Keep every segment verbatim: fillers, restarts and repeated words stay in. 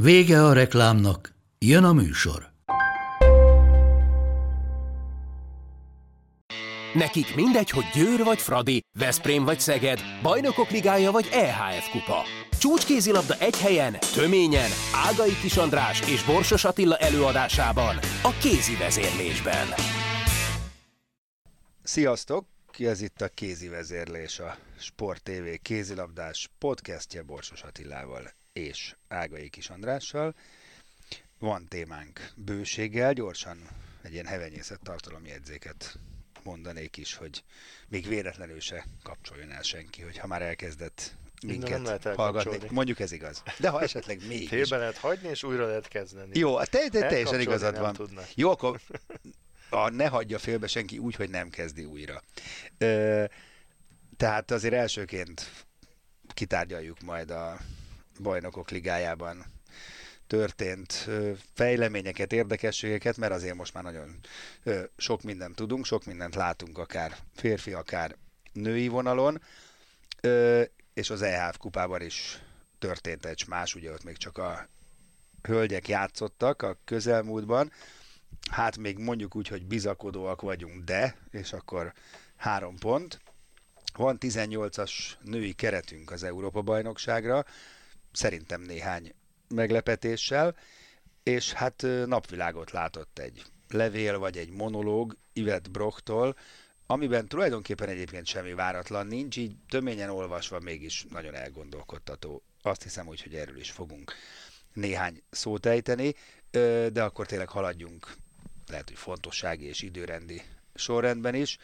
Vége a reklámnak, jön a műsor. Nekik mindegy, hogy Győr vagy Fradi, Veszprém vagy Szeged, Bajnokok Ligája vagy E H F-kupa. Csúcskézilabda egy helyen, töményen, Ágai Kis András és Borsos Attila előadásában, a kézi vezérlésben. Sziasztok! Ez itt a kézi vezérlés, a Sport té vé kézilabdás podcastje Borsos Attilával és Ágai Kis Andrással. Van témánk bőséggel, gyorsan egy ilyen hevenyészet tartalomjegyzéket mondanék is, hogy még véletlenül se kapcsoljon el senki, hogy ha már elkezdett minket nem hallgatni. Mondjuk ez igaz. De ha esetleg mégis. Félbe lehet hagyni, és újra lehet kezdeni. Jó, te, te, teljesen igazad van. Tudna. Jó, akkor a, ne hagyja félbe senki úgy, hogy nem kezdi újra. Ö, tehát azért elsőként kitárgyaljuk majd a Bajnokok Ligájában történt fejleményeket, érdekességeket, mert azért most már nagyon sok mindent tudunk, sok mindent látunk, akár férfi, akár női vonalon, és az E H F-kupában is történt egy más, ugye ott még csak a hölgyek játszottak a közelmúltban, hát még mondjuk úgy, hogy bizakodóak vagyunk, de, és akkor három pont. Van tizennyolcas női keretünk az Európa-bajnokságra, szerintem néhány meglepetéssel, és hát napvilágot látott egy levél, vagy egy monológ Yvette Brochtól, amiben tulajdonképpen egyébként semmi váratlan nincs, így töményen olvasva mégis nagyon elgondolkodtató. Azt hiszem úgy, hogy erről is fogunk néhány szót ejteni, de akkor tényleg haladjunk, lehet, hogy fontossági és időrendi sorrendben is.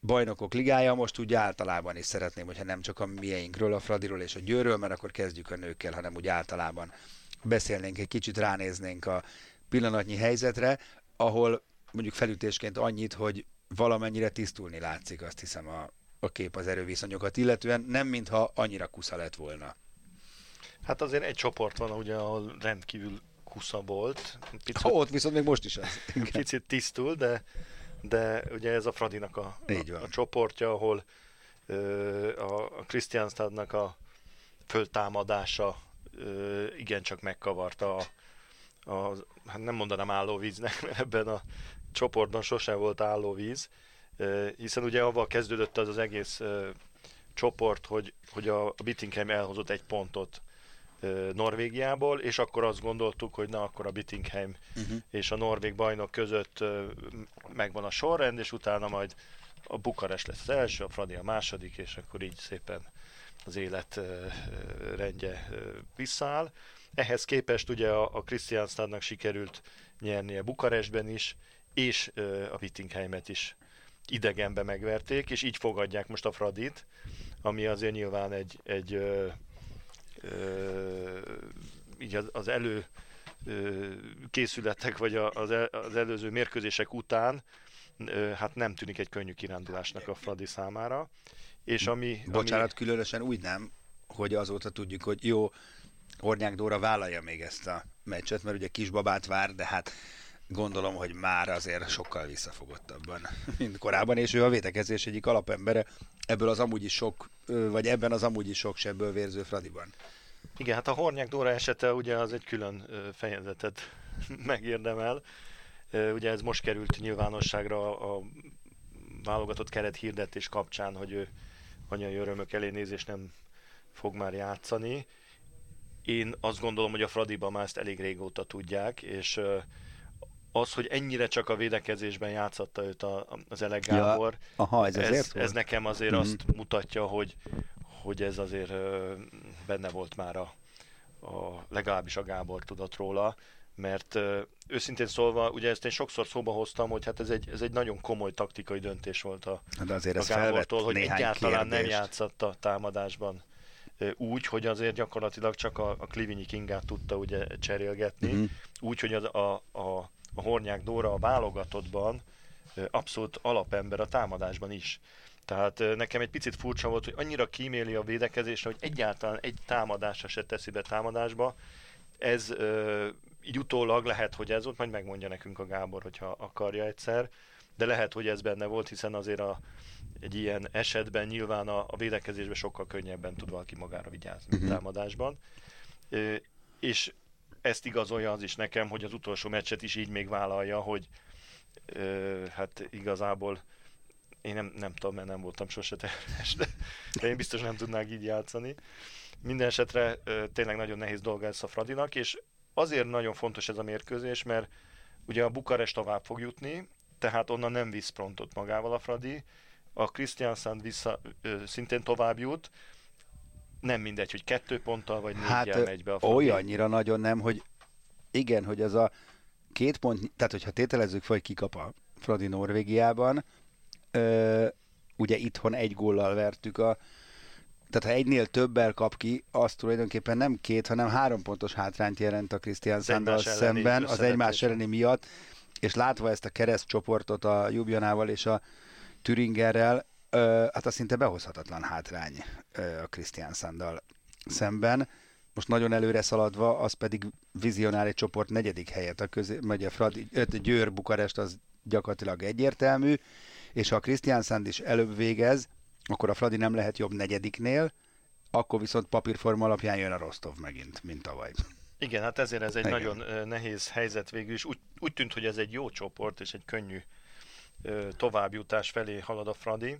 Bajnokok Ligája, most úgy általában is szeretném, hogyha nem csak a mieinkről, a Fradiról és a Győrről, mert akkor kezdjük a nőkkel, hanem úgy általában beszélnénk, egy kicsit ránéznénk a pillanatnyi helyzetre, ahol mondjuk felütésként annyit, hogy valamennyire tisztulni látszik, azt hiszem a, a kép az erőviszonyokat, illetően nem mintha annyira kusza lett volna. Hát azért egy csoport van, ugye, ahol rendkívül kusza volt. Picit... Ha, ott viszont még most is az. Picit tisztul, de... de ugye ez a Fradinak a, a, a csoportja, ahol ö, a, a Kristianstadnak a föltámadása ö, igencsak megkavarta a, a, hát nem mondanám állóvíznek, mert ebben a csoportban sosem volt állóvíz, ö, hiszen ugye avval kezdődött az az egész ö, csoport, hogy, hogy a, a Bietigheim elhozott egy pontot ö, Norvégiából, és akkor azt gondoltuk, hogy na, akkor a Bietigheim uh-huh. és a norvég bajnok között ö, megvan a sorrend, és utána majd a Bukarest lesz az első, a Fradi a második, és akkor így szépen az élet rendje visszáll. Ehhez képest ugye a Kristianstadnak sikerült nyernie Bukarestben is, és a Bietingheimet is idegenbe megverték, és így fogadják most a Fradit, ami azért nyilván egy, egy ö, ö, így az, az elő készületek, vagy az előző mérkőzések után hát nem tűnik egy könnyű kirándulásnak a Fradi számára. És ami, Bocsánat, ami... különösen úgy nem, hogy azóta tudjuk, hogy jó, Hornyák Dóra vállalja még ezt a meccset, mert ugye kisbabát vár, de hát gondolom, hogy már azért sokkal visszafogottabban, mint korábban, és ő a védekezés egyik alapembere ebből az amúgy is sok, vagy ebben az amúgy is sok sebből vérző Fradiban. Igen, hát a Hornyák Dóra esete ugye az egy külön fejezetet megérdemel. Ugye ez most került nyilvánosságra a válogatott keret hirdetés kapcsán, hogy ő anyai örömök elé néz és nem fog már játszani. Én azt gondolom, hogy a Fradiban már ezt elég régóta tudják, és az, hogy ennyire csak a védekezésben játszatta őt az Elek Gábor, ja, aha, ez, ez, ez nekem azért mm-hmm. azt mutatja, hogy hogy ez azért benne volt már a, a legalábbis a Gábor tudott róla, mert őszintén szólva, ugye ezt én sokszor szóba hoztam, hogy hát ez egy, ez egy nagyon komoly taktikai döntés volt a, de azért a Gábortól, hogy egyáltalán kérdést. nem játszatta támadásban úgy, hogy azért gyakorlatilag csak a, a Klivinyi Kingát tudta ugye cserélgetni, uh-huh. úgy, hogy az a, a, a Hornyák Dóra a válogatottban abszolút alapember a támadásban is. Tehát nekem egy picit furcsa volt, hogy annyira kíméli a védekezésre, hogy egyáltalán egy támadásra se teszi be támadásba. Ez ö, így utólag lehet, hogy ez volt, majd megmondja nekünk a Gábor, hogyha akarja egyszer, de lehet, hogy ez benne volt, hiszen azért a, egy ilyen esetben nyilván a, a védekezésben sokkal könnyebben tud valaki magára vigyázni, mint uh-huh. támadásban. Ö, és ezt igazolja az is nekem, hogy az utolsó meccset is így még vállalja, hogy ö, hát igazából én nem, nem tudom, mert nem voltam sose terhes, de, de én biztos nem tudnák így játszani. Minden esetre tényleg nagyon nehéz dolga ez a Fradinak, és azért nagyon fontos ez a mérkőzés, mert ugye a Bukarest tovább fog jutni, tehát onnan nem visz Prontot magával a Fradi, a Kristianstad vissza ö, szintén tovább jut, nem mindegy, hogy kettő ponttal vagy hát néggyel megy be a Fradi. Olyannyira nagyon nem, hogy igen, hogy az a két pont, tehát hogyha tételezzük fel, hogy kikap a Fradi Norvégiában, ö, ugye itthon egy góllal vertük a tehát ha egynél többel kap ki, az tulajdonképpen nem két, hanem három pontos hátrányt jelent a Kristianstaddal szemben az egymás elleni miatt, és látva ezt a keresztcsoportot a Ljubljanával és a Thüringerrel, hát az szinte behozhatatlan hátrány a Kristianstaddal szemben. Most nagyon előre szaladva, az pedig vizionál egy csoport negyedik helyet, a közé, megy a Fradi, Győr, Bukarest az gyakorlatilag egyértelmű, és ha a Kristianstad is előbb végez, akkor a Fradi nem lehet jobb negyediknél, akkor viszont papírforma alapján jön a Rostov megint, mint tavaly. Igen, hát ezért ez egy Igen. nagyon nehéz helyzet végül is. Úgy, úgy tűnt, hogy ez egy jó csoport, és egy könnyű továbbjutás felé halad a Fradi,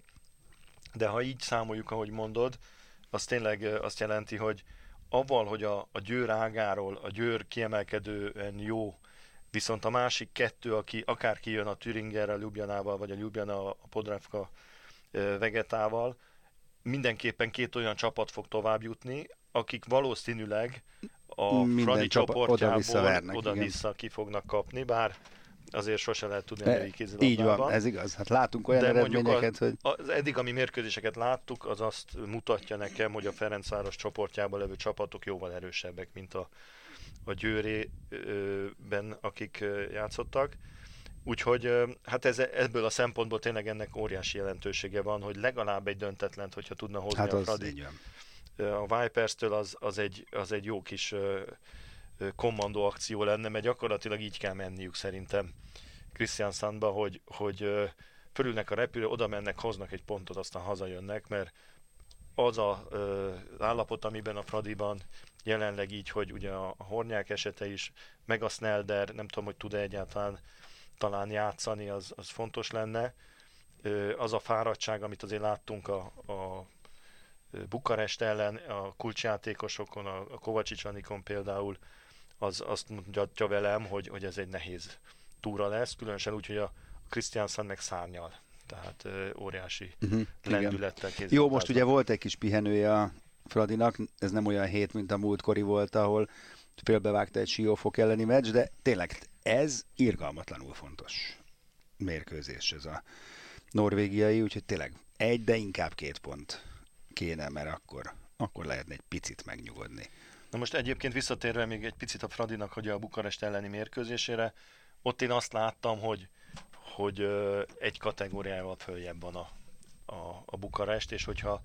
de ha így számoljuk, ahogy mondod, az tényleg azt jelenti, hogy avval, hogy a, a Győr ágáról, a Győr kiemelkedően jó, viszont a másik kettő, aki akárki jön a Thüringerrel, Ljubljanával, vagy a Ljubljana, a Podravka, Vegetával, mindenképpen két olyan csapat fog tovább jutni, akik valószínűleg a Minden Fradi csapat, csoportjából oda-vissza ki fognak kapni, bár azért sose lehet tudni a női kézilabdában. Így van, ez igaz. Hát látunk olyan de eredményeket, a, hogy... Az eddig, ami mérkőzéseket láttuk, az azt mutatja nekem, hogy a Ferencváros csoportjában levő csapatok jóval erősebbek, mint a, a Győrében, akik játszottak. Úgyhogy hát ez, ebből a szempontból tényleg ennek óriási jelentősége van, hogy legalább egy döntetlent, hogyha tudna hozni hát a Fradi. A Viperstől az, az, egy, az egy jó kis kommandó akció lenne, mert gyakorlatilag így kell menniük szerintem Kristianstadba, hogy, hogy fölülnek a repülő, oda mennek, hoznak egy pontot, aztán hazajönnek, mert az az állapot, amiben a Fradiban jelenleg így, hogy ugye a Hornyák esete is, meg a Snelder, nem tudom, hogy tud-e egyáltalán talán játszani, az, az fontos lenne. Az a fáradtság, amit azért láttunk a, a Bukarest ellen, a kulcsjátékosokon, a Kovácsics Anikon például, az azt mondja velem, hogy, hogy ez egy nehéz túra lesz, különösen úgy, hogy a Kristianstad meg szárnyal. Tehát óriási uh-huh, lendülettel kézzel. Jó, most ugye volt egy kis pihenője a Fradinak, ez nem olyan hét, mint a múltkori volt, ahol félbevágta egy Siófok elleni meccs, de tényleg ez irgalmatlanul fontos mérkőzés, ez a norvégiai, úgyhogy tényleg egy, de inkább két pont kéne, mert akkor, akkor lehetne egy picit megnyugodni. Na most egyébként visszatérve még egy picit a Fradinak, hogy a Bukarest elleni mérkőzésére, ott én azt láttam, hogy, hogy egy kategóriával följebb van a, a, a Bukarest, és hogyha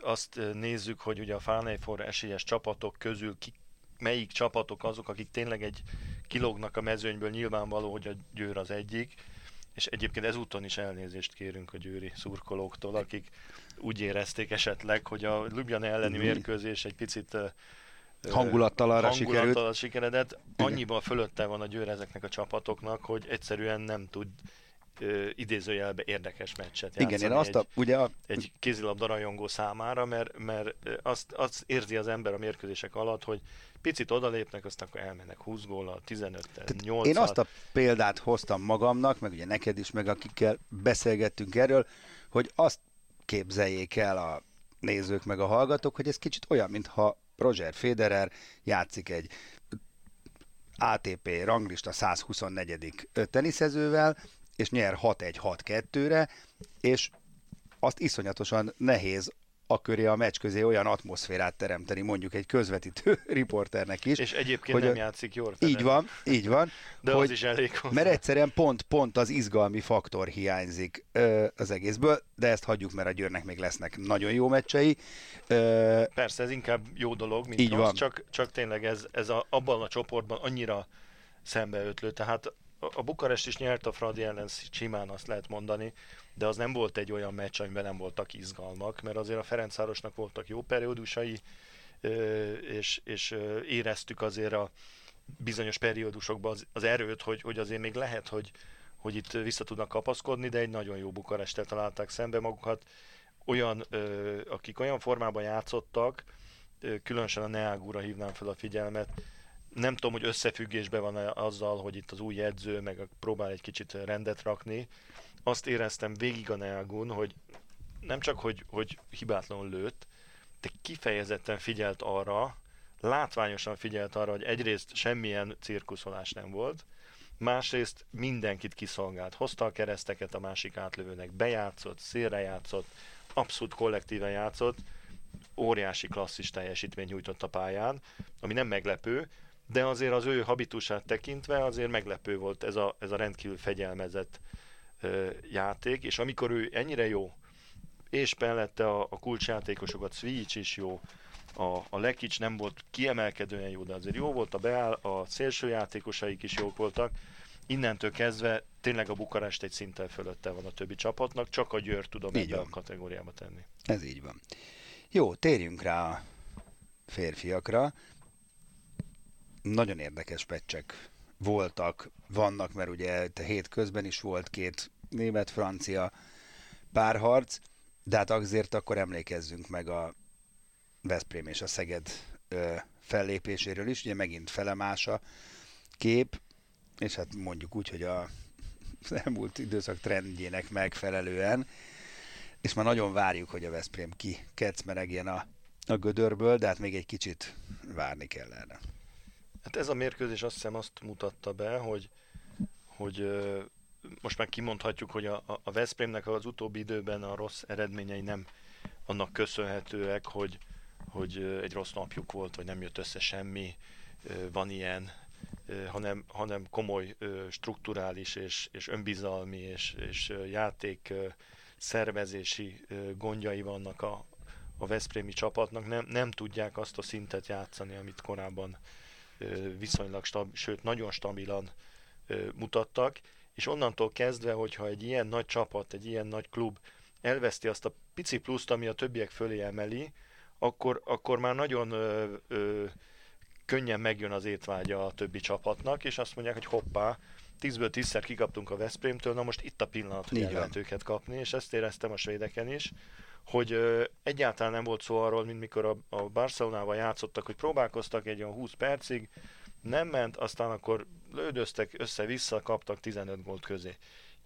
azt nézzük, hogy ugye a Final Four esélyes csapatok közül ki melyik csapatok azok, akik tényleg egy kilógnak a mezőnyből, nyilvánvaló, hogy a Győr az egyik, és egyébként ezúton is elnézést kérünk a győri szurkolóktól, akik úgy érezték esetleg, hogy a Ljubljana elleni mérkőzés egy picit hangulattalanra sikerült. sikeredett. Annyiban fölötte van a Győr ezeknek a csapatoknak, hogy egyszerűen nem tud ö, idézőjelbe érdekes meccset játszani. Igen, én azt a, ugye a... egy kézilabda rajongó számára, mert, mert azt, azt érzi az ember a mérkőzések alatt, hogy picit odalépnek, aztán akkor elmennek húsz góllal, tizenöttel, nyolccal. Én azt a példát hoztam magamnak, meg ugye neked is, meg akikkel beszélgettünk erről, hogy azt képzeljék el a nézők meg a hallgatók, hogy ez kicsit olyan, mintha Roger Federer játszik egy á té pé ranglista száz huszonnegyedik teniszezővel, és nyer hat egy hat kettőre, és azt iszonyatosan nehéz csapat köré, a meccs közé olyan atmoszférát teremteni, mondjuk egy közvetítő riporternek is. És egyébként hogy nem játszik jól. Így van, így van. De hogy, az is elég hozzá. Mert egyszerűen pont, pont az izgalmi faktor hiányzik ö, az egészből, de ezt hagyjuk, mert a Győrnek még lesznek nagyon jó meccsei. Ö, Persze, ez inkább jó dolog, mint rossz, csak, csak tényleg ez, ez a, abban a csoportban annyira szembeötlő, tehát a Bukarest is nyert a Fradi ellen simán, azt lehet mondani, de az nem volt egy olyan meccs, amiben nem voltak izgalmak, mert azért a Ferencvárosnak voltak jó periódusai, és, és éreztük azért a bizonyos periódusokban az erőt, hogy, hogy azért még lehet, hogy, hogy itt vissza tudnak kapaszkodni, de egy nagyon jó Bukarestet találták szembe magukat. Olyan, akik olyan formában játszottak, különösen a Neágúra hívnám fel a figyelmet. Nem tudom, hogy összefüggésben van azzal, hogy itt az új edző meg próbál egy kicsit rendet rakni. Azt éreztem végig a Neágún, hogy nem csak, hogy, hogy hibátlanul lőtt, de kifejezetten figyelt arra, látványosan figyelt arra, hogy egyrészt semmilyen cirkuszolás nem volt, másrészt mindenkit kiszolgált. Hozta a kereszteket a másik átlövőnek, bejátszott, szélrejátszott, abszolút kollektíven játszott, óriási klasszis teljesítmény nyújtott a pályán, ami nem meglepő, de azért az ő habitusát tekintve azért meglepő volt ez a, ez a rendkívül fegyelmezett ö, játék, és amikor ő ennyire jó, és mellette a, a kulcsjátékosokat, Svijic is jó, a, a Lekic nem volt kiemelkedően jó, de azért jó volt, a Beál, a szélső játékosaik is jók voltak, innentől kezdve tényleg a Bukarest egy szinten fölötte van a többi csapatnak, csak a Győr tudom ebbe a kategóriába tenni. Ez így van. Jó, térjünk rá a férfiakra. Nagyon érdekes meccsek voltak, vannak, mert ugye hétközben is volt két német-francia párharc, de hát azért akkor emlékezzünk meg a Veszprém és a Szeged ö, fellépéséről is, ugye megint felemás a kép, és hát mondjuk úgy, hogy a, az elmúlt időszak trendjének megfelelően, és már nagyon várjuk, hogy a Veszprém ki kecmeregjen a, a gödörből, de hát még egy kicsit várni kell erre. Hát ez a mérkőzés azt hiszem azt mutatta be, hogy, hogy most már kimondhatjuk, hogy a, a Veszprémnek az utóbbi időben a rossz eredményei nem annak köszönhetőek, hogy, hogy egy rossz napjuk volt, vagy nem jött össze semmi, van ilyen, hanem, hanem komoly strukturális és, és önbizalmi és, és játék szervezési gondjai vannak a, a veszprémi csapatnak. Nem, nem tudják azt a szintet játszani, amit korábban viszonylag, stabil, sőt nagyon stabilan mutattak, és onnantól kezdve, hogyha egy ilyen nagy csapat, egy ilyen nagy klub elveszti azt a pici pluszt, ami a többiek fölé emeli, akkor, akkor már nagyon ö, ö, könnyen megjön az étvágya a többi csapatnak, és azt mondják, hogy hoppá, tízből tízszer kikaptunk a Veszprémtől, na most itt a pillanat, hogy el lehet őket kapni, és ezt éreztem a svédeken is, hogy ö, egyáltalán nem volt szó arról, mint mikor a, a Barcelonával játszottak, hogy próbálkoztak egy olyan húsz percig, nem ment, aztán akkor lődöztek, össze-vissza kaptak tizenöt gólt közé.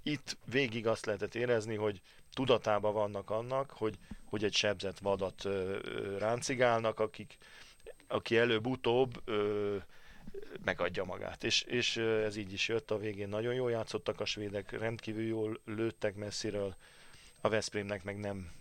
Itt végig azt lehetett érezni, hogy tudatában vannak annak, hogy, hogy egy sebzett vadat ö, ö, ráncigálnak, akik, aki előbb-utóbb ö, megadja magát. És, és ez így is jött a végén. Nagyon jól játszottak a svédek, rendkívül jól lőttek messziről, a Veszprémnek meg nem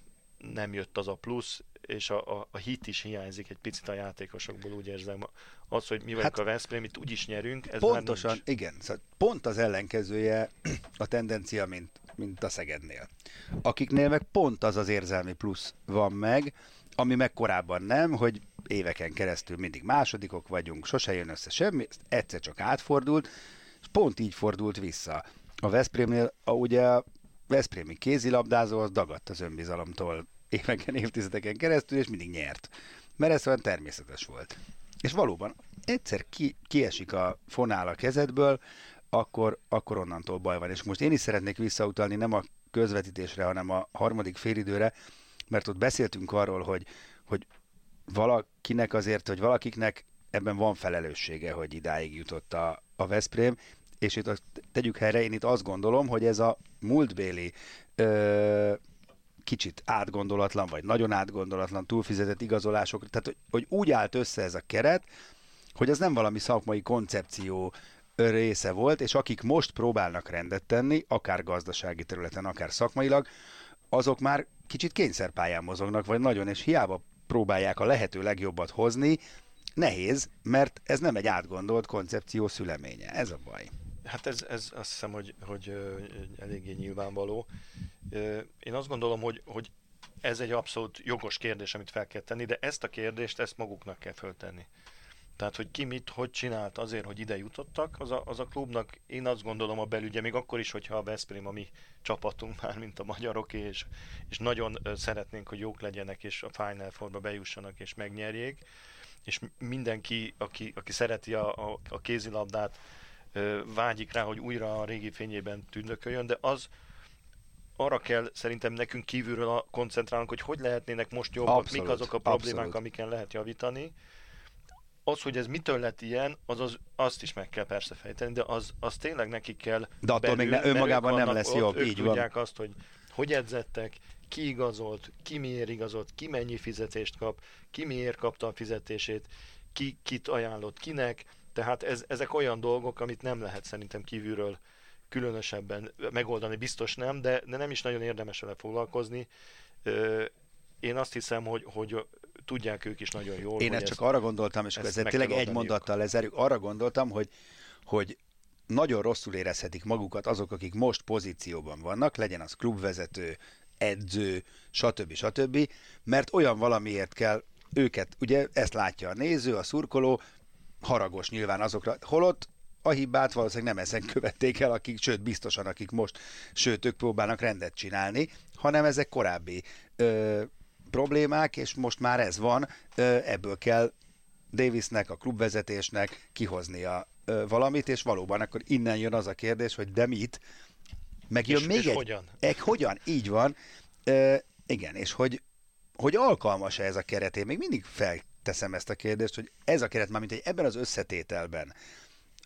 nem jött az a plusz, és a, a, a hit is hiányzik egy picit a játékosokból, úgy érzem. Az, hogy mi vagyok hát, a Veszprém, itt úgy is nyerünk, ez pontosan, már nincs. Igen, szóval pont az ellenkezője a tendencia, mint, mint a Szegednél. Akiknél meg pont az az érzelmi plusz van meg, ami meg korábban nem, hogy éveken keresztül mindig másodikok vagyunk, sose jön össze semmi, egyszer csak átfordult, és pont így fordult vissza. A Veszprémnél a, ugye veszprémi kézilabdázó az dagadt az önbizalomtól éveken, évtizedeken keresztül, és mindig nyert. Mert ez olyan természetes volt. És valóban egyszer ki, kiesik a fonál a kezedből, akkor, akkor onnantól baj van. És most én is szeretnék visszautalni nem a közvetítésre, hanem a harmadik félidőre, mert ott beszéltünk arról, hogy, hogy valakinek azért, hogy valakiknek ebben van felelőssége, hogy idáig jutott a, a Veszprém, és itt azt tegyük helyre, én itt azt gondolom, hogy ez a múltbéli ö, kicsit átgondolatlan, vagy nagyon átgondolatlan túlfizetett igazolások, tehát hogy, hogy úgy állt össze ez a keret, hogy ez nem valami szakmai koncepció része volt, és akik most próbálnak rendet tenni, akár gazdasági területen, akár szakmailag, azok már kicsit kényszerpályán mozognak, vagy nagyon, és hiába próbálják a lehető legjobbat hozni, nehéz, mert ez nem egy átgondolt koncepció szüleménye. Ez a baj. Hát ez, ez azt hiszem, hogy, hogy eléggé nyilvánvaló. Én azt gondolom, hogy, hogy ez egy abszolút jogos kérdés, amit fel kell tenni, de ezt a kérdést, ezt maguknak kell föltenni. Tehát, hogy ki mit, hogy csinált azért, hogy ide jutottak, az a, az a klubnak, én azt gondolom a belügye, még akkor is, hogyha a Veszprém a mi csapatunk már, mint a magyaroké, és, és nagyon szeretnénk, hogy jók legyenek, és a Final Fourba bejussanak, és megnyerjék, és mindenki, aki, aki szereti a, a, a kézilabdát, vágyik rá, hogy újra a régi fényében tündököljön, de az arra kell szerintem nekünk kívülről koncentrálnunk, hogy hogy lehetnének most jobbak, abszolút, mik azok a problémák, abszolút, amiken lehet javítani. Az, hogy ez mitől lett ilyen, az, az, azt is meg kell persze fejteni, de az, az tényleg nekik kell. De attól belül, még ne, önmagában nem lesz ott, jobb, ők így tudják van. Azt, hogy hogy edzettek, ki igazolt, ki miért igazolt, ki mennyi fizetést kap, ki miért kapta a fizetését, ki kit ajánlott kinek. Tehát ez, ezek olyan dolgok, amit nem lehet szerintem kívülről különösebben megoldani, biztos nem, de, de nem is nagyon érdemes vele foglalkozni. Én azt hiszem, hogy, hogy tudják ők is nagyon jól. Én ezt csak ezt, arra gondoltam, és ezt ezzel tényleg egy mondattal lezerjük, arra gondoltam, hogy, hogy nagyon rosszul érezhetik magukat azok, akik most pozícióban vannak, legyen az klubvezető, edző, stb. stb., mert olyan valamiért kell őket, ugye ezt látja a néző, a szurkoló, haragos nyilván azokra, holott a hibát valószínűleg nem ezen követték el, akik, sőt biztosan akik most, sőt ők próbálnak rendet csinálni, hanem ezek korábbi ö, problémák, és most már ez van, ö, ebből kell Davisnek, a klubvezetésnek kihoznia ö, valamit, és valóban akkor innen jön az a kérdés, hogy de mit, meg jön és, még és egy, hogyan? egy... Hogyan? Így van. Ö, igen, és hogy, hogy alkalmas-e ez a kereté? Még mindig fel teszem ezt a kérdést, hogy ez a keret már mint egy ebben az összetételben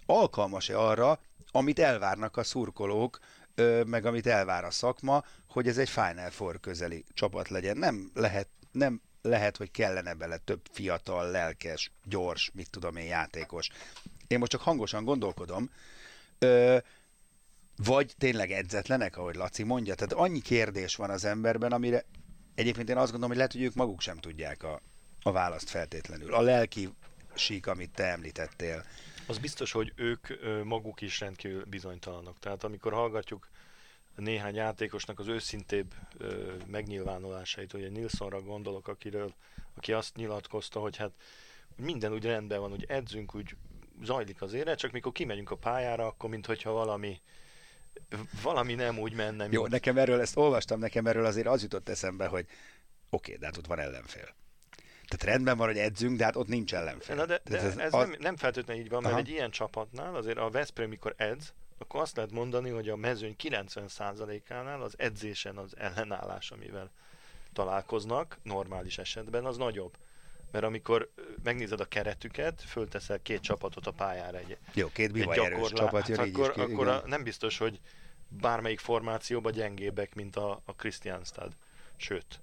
alkalmas-e arra, amit elvárnak a szurkolók, meg amit elvár a szakma, hogy ez egy Final Four közeli csapat legyen. Nem lehet, nem lehet, hogy kellene bele több fiatal, lelkes, gyors, mit tudom én, játékos. Én most csak hangosan gondolkodom, vagy tényleg edzetlenek, ahogy Laci mondja. Tehát annyi kérdés van az emberben, amire egyébként én azt gondolom, hogy lehet, hogy ők maguk sem tudják a a választ feltétlenül. A lelki sík, amit te említettél. Az biztos, hogy ők maguk is rendkívül bizonytalanak. Tehát amikor hallgatjuk néhány játékosnak az őszintébb megnyilvánulásait, ugye Nilssonra gondolok, akiről, aki azt nyilatkozta, hogy hát minden úgy rendben van, úgy edzünk, úgy zajlik az élet, csak mikor kimegyünk a pályára, akkor minthogyha valami valami nem úgy menne. Jó, mint... nekem erről ezt olvastam, nekem erről azért az jutott eszembe, hogy oké, okay, de hát ott van ellenfél. Tehát rendben van, hogy edzünk, de hát ott nincs ellenfél. Na de, de ez ez az... nem, nem feltétlenül így van, mert aha, egy ilyen csapatnál azért a Veszprém, mikor edz, akkor azt lehet mondani, hogy a mezőny kilencven százalékánál az edzésen az ellenállás, amivel találkoznak, normális esetben, az nagyobb. Mert amikor megnézed a keretüket, fölteszel két csapatot a pályára egy Jó, két bivaj erős csapat jön, hát így akkor, is, akkor a, nem biztos, hogy bármelyik formációban gyengébbek, mint a, a Kristianstad. Sőt.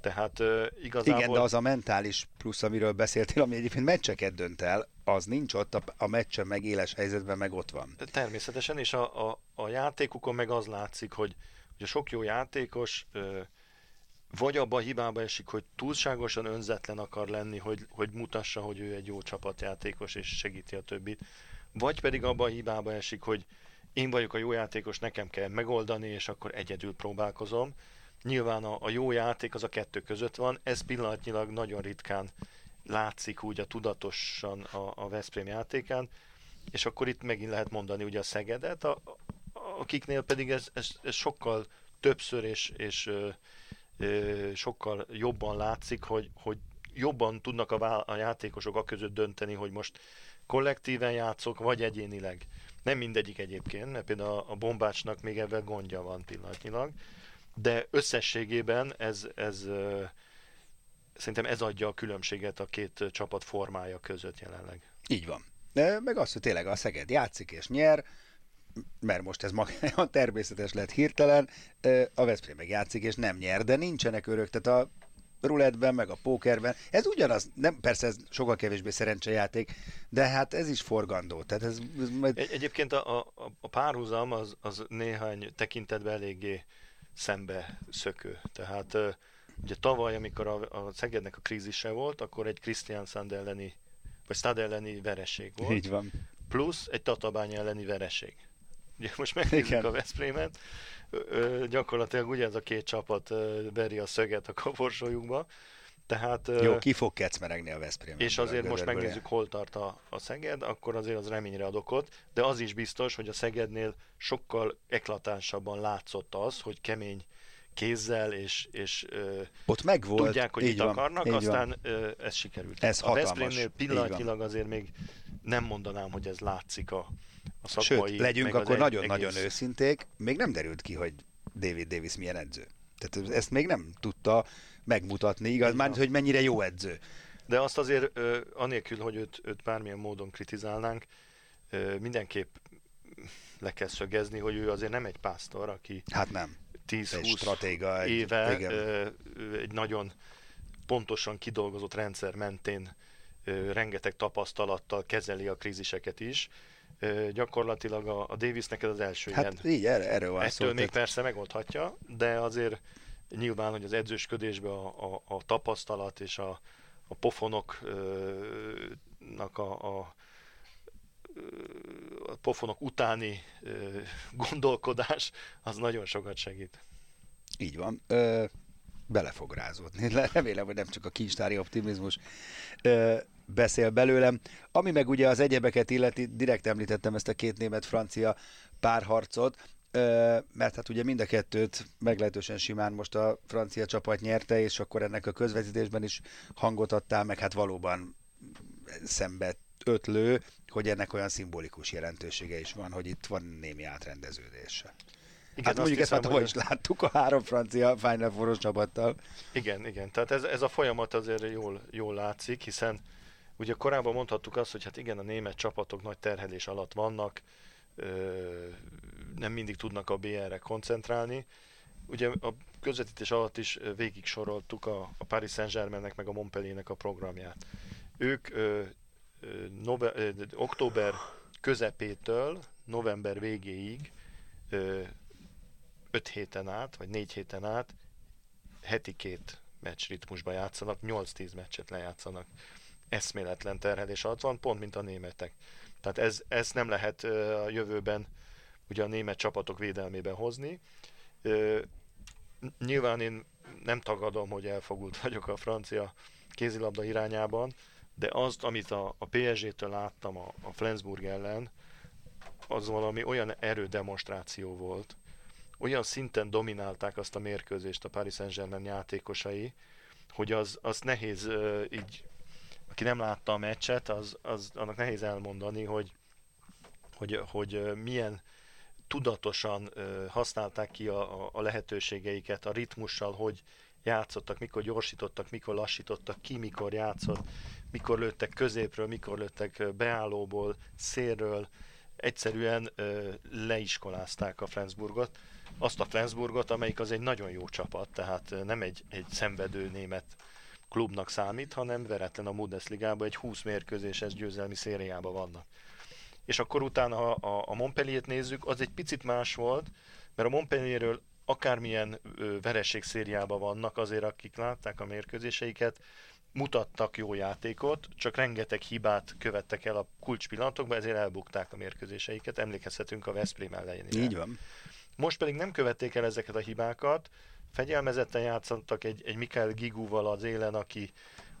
Tehát uh, igazából... Igen, de az a mentális plusz, amiről beszéltél, ami egyébként meccseket dönt el, az nincs ott, a, a meccsen meg éles helyzetben meg ott van. De természetesen, és a, a, a játékukon meg az látszik, hogy, hogy a sok jó játékos uh, vagy abba a hibába esik, hogy túlságosan önzetlen akar lenni, hogy, hogy mutassa, hogy ő egy jó csapatjátékos, és segíti a többit. Vagy pedig abba a hibába esik, hogy én vagyok a jó játékos, nekem kell megoldani, és akkor egyedül próbálkozom. Nyilván a, a jó játék az a kettő között van, ez pillanatnyilag nagyon ritkán látszik úgy a tudatosan a, a Veszprém játékán, és akkor itt megint lehet mondani ugye a Szegedet, a, a, akiknél pedig ez, ez, ez sokkal többször és, és ö, ö, sokkal jobban látszik, hogy, hogy jobban tudnak a, vá- a játékosok a között dönteni, hogy most kollektíven játszok, vagy egyénileg. Nem mindegyik egyébként, mert például a, a Bombácsnak még ebben gondja van pillanatnyilag, de összességében ez, ez szerintem ez adja a különbséget a két csapat formája között jelenleg. Így van. De meg az, hogy tényleg a Szeged játszik és nyer, mert most ez magában természetes lett hirtelen, a Veszprém meg játszik és nem nyer, de nincsenek örök, tehát a rulettben, meg a pókerben. Ez ugyanaz, nem, persze ez sokkal kevésbé szerencsejáték, de hát ez is forgandó. Tehát ez, ez majd... Egyébként a, a, a párhuzam az, az néhány tekintetben eléggé szembe szökő. Tehát ugye tavaly, amikor a, a Szegednek a krízise volt, akkor egy Kristianstad elleni, vagy Stad elleni vereség volt. Így van. Plusz egy Tatabány elleni vereség. Ugye most megnézzük Igen. a Veszprémet, gyakorlatilag ugye ez a két csapat veri a szöget a kaporsójukba. Tehát, jó, ki fog kecmeregni a Veszprém. És azért most megnézzük, hol tart a, a Szeged, akkor azért az reményre ad okot, de az is biztos, hogy a Szegednél sokkal eklatánsabban látszott az, hogy kemény kézzel, és, és ott megvolt, tudják, hogy itt van, akarnak, aztán van. Ez sikerült. Ez a Veszprémnél pillanatilag azért még nem mondanám, hogy ez látszik a, a szakmai... Sőt, legyünk akkor nagyon-nagyon egész... őszinték, még nem derült ki, hogy David Davis milyen edző. Tehát ezt még nem tudta megmutatni, igaz, mármint, hogy mennyire jó edző. De azt azért, anélkül, hogy őt, őt bármilyen módon kritizálnánk, mindenképp le kell szögezni, hogy ő azért nem egy pásztor, aki hát nem. tíz-húsz egy, éve igen. egy nagyon pontosan kidolgozott rendszer mentén rengeteg tapasztalattal kezeli a kríziseket is. Gyakorlatilag a, a Davisnek ez az első hát ilyen. Hát így, erre, erről van szó. Ettől szólt, még tehát... persze megoldhatja, de azért nyilván, hogy az edzősködésben a, a, a tapasztalat és a, a pofonoknak a, a a pofonok utáni gondolkodás, az nagyon sokat segít. Így van. Ö, bele fog rázódni. Remélem, hogy nem csak a kincstári optimizmus ö, beszél belőlem. Ami meg ugye az egyebeket illeti, direkt említettem ezt a két német-francia párharcot, ö, mert hát ugye mind a kettőt meglehetősen simán most a francia csapat nyerte, és akkor ennek a közvetítésben is hangot adtál, meg hát valóban szembe ötlő, hogy ennek olyan szimbolikus jelentősége is van, hogy itt van némi átrendeződése. Igen, hát mondjuk hiszem, ezt már is láttuk a három francia Final Four-os csapattal. Igen, igen. Tehát ez, ez a folyamat azért jól, jól látszik, hiszen ugye korábban mondhattuk azt, hogy hát igen, a német csapatok nagy terhelés alatt vannak, ö, nem mindig tudnak a bé erre koncentrálni. Ugye a közvetítés alatt is végig soroltuk a, a Paris Saint-Germainnek meg a Montpelliernek a programját. Ők ö, Nove- ö, október közepétől november végéig öt héten át, vagy négy héten át heti két meccs ritmusba játszanak, nyolc-tíz meccset lejátszanak. Eszméletlen terhelés alatt van, pont mint a németek. Tehát ez, ez nem lehet ö, a jövőben ugye a német csapatok védelmében hozni. Ö, nyilván én nem tagadom, hogy elfogult vagyok a francia kézilabda irányában, de azt, amit a, a pé es gé-től láttam a, a Flensburg ellen, az valami olyan erődemonstráció volt, olyan szinten dominálták azt a mérkőzést a Paris Saint-Germain játékosai, hogy az, az nehéz uh, így, aki nem látta a meccset, az, az, annak nehéz elmondani, hogy, hogy, hogy uh, milyen tudatosan uh, használták ki a, a lehetőségeiket, a ritmussal, hogy játszottak, mikor gyorsítottak, mikor lassítottak, ki mikor játszott, mikor lőttek középről, mikor lőttek beállóból, szélről. Egyszerűen ö, leiskolázták a Flensburgot. Azt a Flensburgot, amelyik az egy nagyon jó csapat, tehát nem egy, egy szenvedő német klubnak számít, hanem veretlen a Bundesligában egy húsz mérkőzéses győzelmi szériában vannak. És akkor utána, ha a, a Montpellier-t nézzük, az egy picit más volt, mert a Montpellierről akármilyen vereségszériában vannak, azért akik látták a mérkőzéseiket, mutattak jó játékot, csak rengeteg hibát követtek el a kulcspillanatokban, ezért elbukták a mérkőzéseiket, emlékezhetünk a Veszprém elején. Így van. Most pedig nem követték el ezeket a hibákat, fegyelmezetten játszottak egy, egy Mikael Gigúval az élen, aki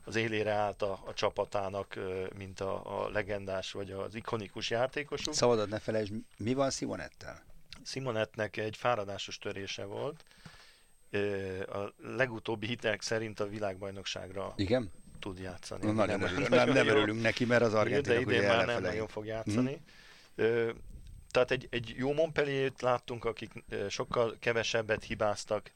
az élére állt a, a csapatának, mint a, a legendás vagy az ikonikus játékosuk. Szabadod, ne felejtsd, mi van Szimonettel? Simonettnek egy fáradásos törése volt. A legutóbbi hitelek szerint a világbajnokságra igen? tud játszani. Na, nem, nem, nem, nem örülünk neki, mert az argentinok ugye már nem nagyon fog játszani. Mm. Tehát egy, egy jó Montpellier-t láttunk, akik sokkal kevesebbet hibáztak,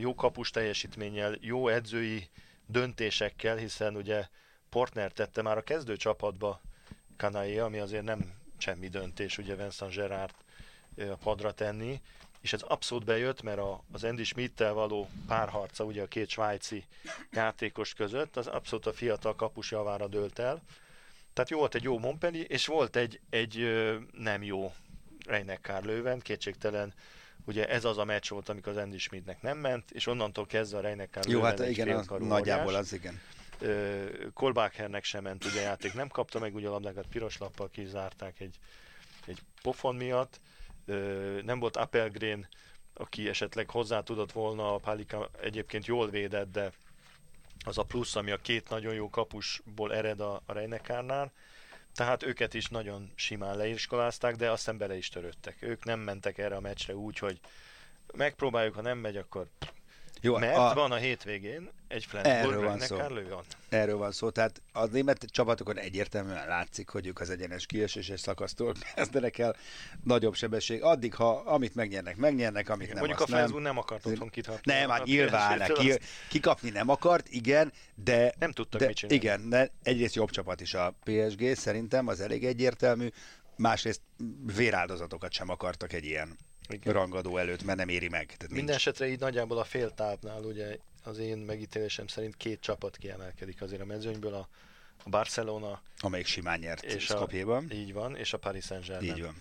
jó kapus teljesítménnyel, jó edzői döntésekkel, hiszen ugye Portner tette már a kezdő csapatba Kanaé, ami azért nem semmi döntés, ugye Vincent Gerard a padra tenni, és ez abszolút bejött, mert a, az Andy Schmidt-tel való párharca, ugye a két svájci játékos között, az abszolút a fiatal kapus javára dőlt el. Tehát jó volt egy jó Montpellier, és volt egy, egy nem jó Rhein-Neckar Löwen, kétségtelen Ugye ez az a meccs volt, amikor az Andy Schmidnek nem ment, és onnantól kezdve a Rhein-Neckar Löwen. Jó, hát igen, az, nagyjából az igen. Kolbákhernek sem ment, ugye játék nem kapta meg, ugye a labdákat piros lappal kizárták egy, egy pofon miatt. Ö, nem volt Appelgren, aki esetleg hozzá tudott volna, a Pálika egyébként jól védett, de az a plusz, ami a két nagyon jó kapusból ered a, a Rhein-Neckarnál. Tehát őket is nagyon simán leiskolázták, de aztán bele is törődtek. Ők nem mentek erre a meccsre úgy, hogy megpróbáljuk, ha nem megy, akkor... Jó, mert a... van a hétvégén egy Flensburg Rhein-Neckar Löwen. Erről van szó, tehát a német csapatokon egyértelműen látszik, hogy ők az egyenes kieséses szakasztól kezdenek el, nagyobb sebesség. Addig, ha amit megnyernek, megnyernek, amit igen, nem, mondjuk azt nem. Mondjuk a Flensburg nem akart otthon kithatni. Nem, hát nyilván, azt... kikapni nem akart, igen, de... Nem tudtak de, mit csinálni. Igen, de egyrészt jobb csapat is a pé es gé, szerintem az elég egyértelmű, másrészt véráldozatokat sem akartak egy ilyen igen. rangadó előtt, mert nem éri meg. Tehát minden esetre így nagyjából a féltávnál ugye az én megítélésem szerint két csapat kiemelkedik azért a mezőnyből, a, a Barcelona, amelyik simán nyert Skopjéban. Így van, és a Paris Saint-Germain. Így van.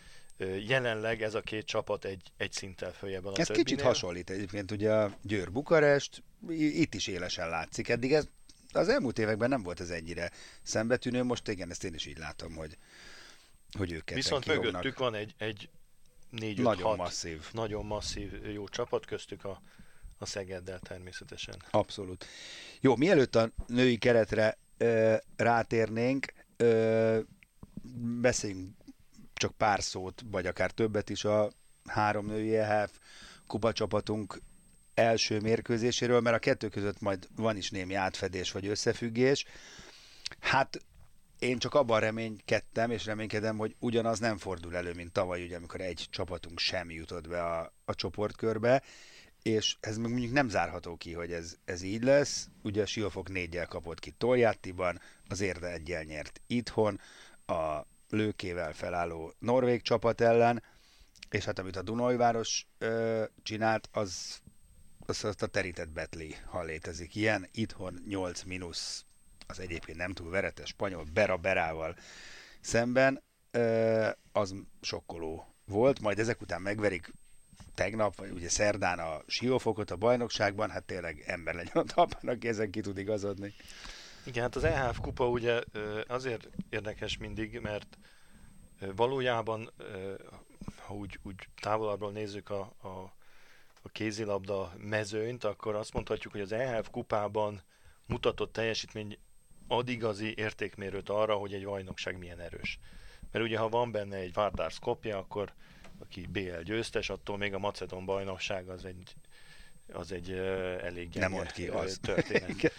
Jelenleg ez a két csapat egy, egy szinttel följebb van a ez többinél. Kicsit hasonlít egyébként ugye a Győr Bukarest, itt is élesen látszik. Eddig ez az elmúlt években nem volt ez ennyire szembetűnő, most igen, ezt én is így látom, hogy, hogy őket viszont mögöttük kihognak. Van egy, egy négy, nagyon öt, masszív. Nagyon masszív jó csapat, köztük a, a Szegeddel természetesen. Abszolút. Jó, mielőtt a női keretre ö, rátérnénk, ö, beszéljünk csak pár szót, vagy akár többet is a három női E H F-kupa csapatunk első mérkőzéséről, mert a kettő között majd van is némi átfedés vagy összefüggés. Hát én csak abban reménykedtem, és reménykedem, hogy ugyanaz nem fordul elő, mint tavaly, ugye, amikor egy csapatunk sem jutott be a, a csoportkörbe, és ez még mondjuk nem zárható ki, hogy ez, ez így lesz. Ugye a Siófok néggyel kapott ki Togliattiban, az Érde egyel nyert itthon, a lőkével felálló norvég csapat ellen, és hát amit a Dunaújváros ö, csinált, az, az azt a terített betli, ha létezik ilyen, itthon nyolc mínusz az egyébként nem túl veretes spanyol Bera-Berával szemben, az sokkoló volt. Majd ezek után megverik tegnap, vagy ugye szerdán a Siófokot a bajnokságban, hát tényleg ember legyen a talpán, aki ezen ki tud igazodni. Igen, hát az E H F-kupa ugye azért érdekes mindig, mert valójában, ha úgy, úgy távolabbról nézzük a, a, a kézilabda mezőnyt, akkor azt mondhatjuk, hogy az E H F-kupában mutatott teljesítmény ad igazi értékmérőt arra, hogy egy bajnokság milyen erős. Mert ugye, ha van benne egy Vardar Skopje, akkor aki bé el győztes, attól még a macedón bajnokság az egy, az egy uh, elég gyenge történet.